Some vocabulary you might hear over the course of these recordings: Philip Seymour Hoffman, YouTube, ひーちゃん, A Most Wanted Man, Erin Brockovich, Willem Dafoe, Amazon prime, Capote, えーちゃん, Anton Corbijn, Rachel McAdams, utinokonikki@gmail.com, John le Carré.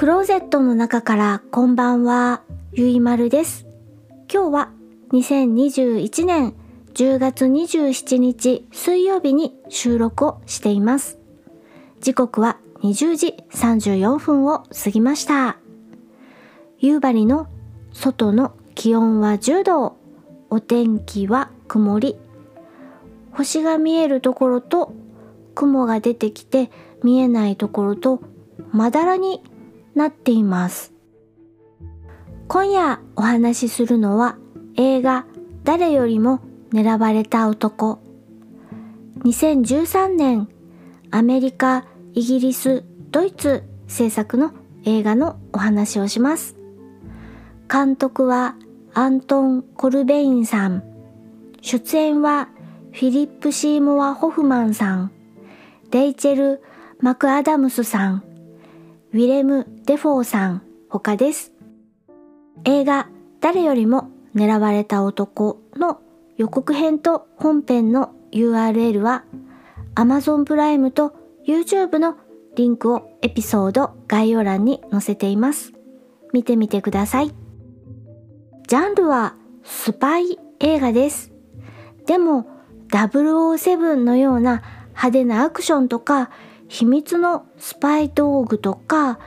クローゼットの中からこんばんは、ゆいまるです。今日は2021年10月27日水曜日に収録をしています。時刻は20時34分を過ぎました。夕張の外の気温は10度、お天気は曇り。星が見えるところと雲が出てきて見えないところとまだらになっています。今夜お話しするのは映画誰よりも狙われた男。2013年アメリカ、イギリス、ドイツ制作の映画のお話をします。監督はアントン・コルベインさん。出演はフィリップ・シーモア・ホフマンさん、レイチェル・マクアダムスさん、ウィレム・デフォーさん他です。映画誰よりも狙われた男の予告編と本編の URL は Amazon プライムと YouTube のリンクをエピソード概要欄に載せています。見てみてください。ジャンルはスパイ映画です。でも007のような派手なアクションとか秘密のスパイ道具とか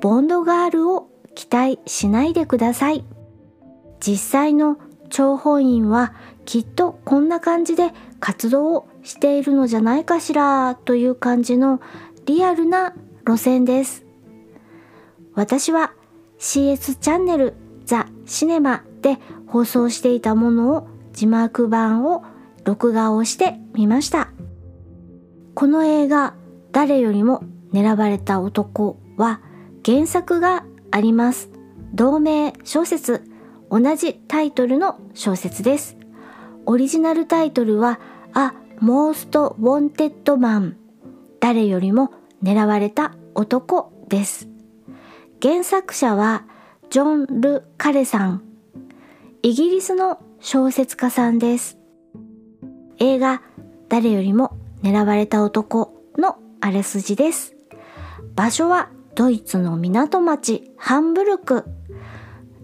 ボンドガールを期待しないでください。実際の諜報員はきっとこんな感じで活動をしているのじゃないかしらという感じのリアルな路線です。私は CS チャンネルザ・シネマで放送していたものを字幕版を録画をしてみました。この映画誰よりも狙われた男は原作があります。同名小説、同じタイトルの小説です。オリジナルタイトルは A Most Wanted Man、誰よりも狙われた男です。原作者はジョン・ル・カレさん、イギリスの小説家さんです。映画誰よりも狙われた男のあらすじです。場所はドイツの港町ハンブルク。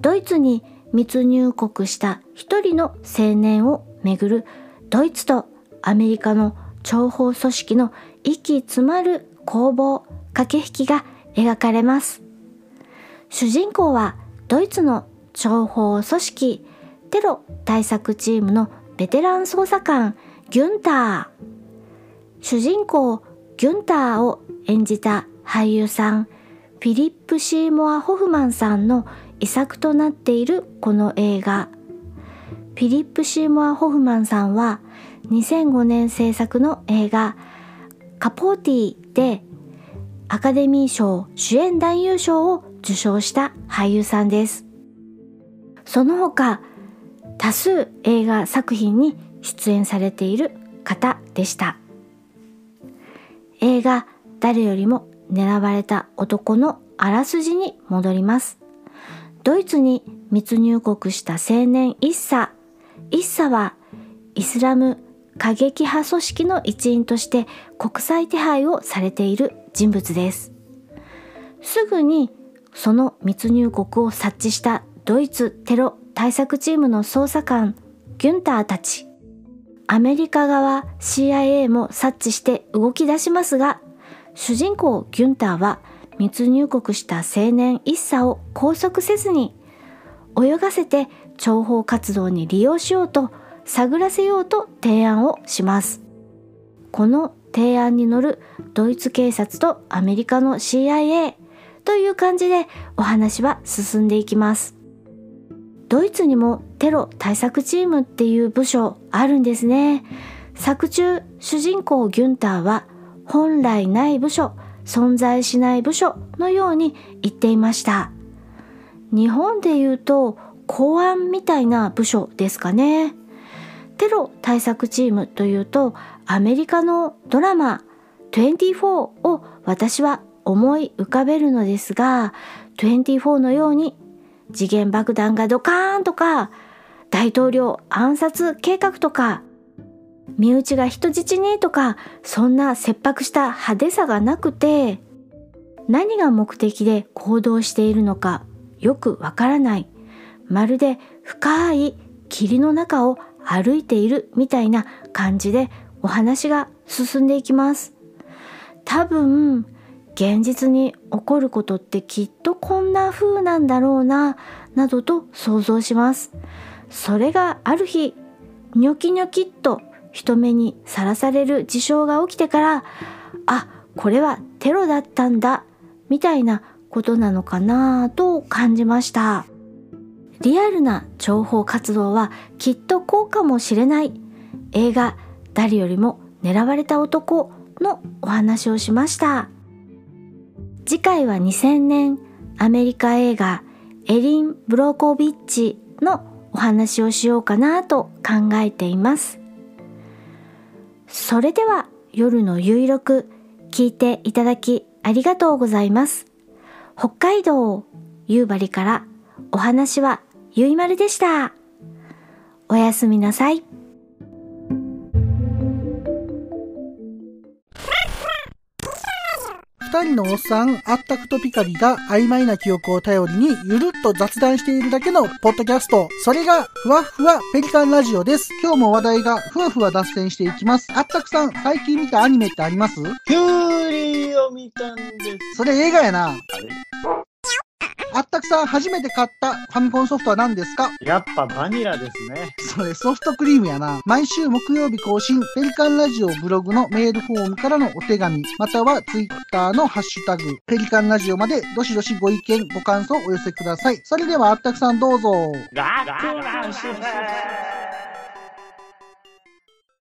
ドイツに密入国した一人の青年をめぐるドイツとアメリカの諜報組織の息詰まる攻防、駆け引きが描かれます。主人公はドイツの諜報組織テロ対策チームのベテラン捜査官ギュンター。主人公ギュンターを演じた俳優さんフィリップ・シーモア・ホフマンさんの遺作となっているこの映画。フィリップ・シーモア・ホフマンさんは2005年制作の映画カポーティでアカデミー賞主演男優賞を受賞した俳優さんです。その他多数映画作品に出演されている方でした。映画誰よりも狙われた男のあらすじに戻ります。ドイツに密入国した青年イッサはイスラム過激派組織の一員として国際手配をされている人物です。すぐにその密入国を察知したドイツテロ対策チームの捜査官ギュンターたち。アメリカ側 CIA も察知して動き出しますが、主人公ギュンターは密入国した青年イッサを拘束せずに泳がせて諜報活動に利用しようと探らせようと提案をします。この提案に乗るドイツ警察とアメリカの CIA という感じでお話は進んでいきます。ドイツにもテロ対策チームっていう部署あるんですね。作中、主人公ギュンターは本来ない部署、存在しない部署のように言っていました。日本で言うと公安みたいな部署ですかね。テロ対策チームというとアメリカのドラマ24を私は思い浮かべるのですが、24のように時限爆弾がドカーンとか大統領暗殺計画とか身内が人質にとかそんな切迫した派手さがなくて、何が目的で行動しているのかよくわからない、まるで深い霧の中を歩いているみたいな感じでお話が進んでいきます。多分現実に起こることってきっとこんな風なんだろうななどと想像します。それがある日ニョキニョキっと人目にさらされる事象が起きてから、あ、これはテロだったんだみたいなことなのかなと感じました。リアルな情報活動はきっとこうかもしれない、映画誰よりも狙われた男のお話をしました。次回は2000年アメリカ映画エリン・ブロコビッチのお話をしようかなと考えています。それでは夜のゆいろく聞いていただきありがとうございます。北海道夕張からお話はゆいまるでした。おやすみなさい。二人のおっさんあったくとピカリが曖昧な記憶を頼りにゆるっと雑談しているだけのポッドキャスト、それがふわふわペリカンラジオです。今日も話題がふわふわ脱線していきます。あったくさん、最近見たアニメってあります？キュウリを見たんです。それ映画やな。あれ、あったくさん初めて買ったファミコンソフトは何ですか？やっぱバニラですね。それソフトクリームやな。毎週木曜日更新、ペリカンラジオブログのメールフォームからのお手紙、またはツイッターのハッシュタグペリカンラジオまでどしどしご意見ご感想をお寄せください。それではあったくさんどうぞ。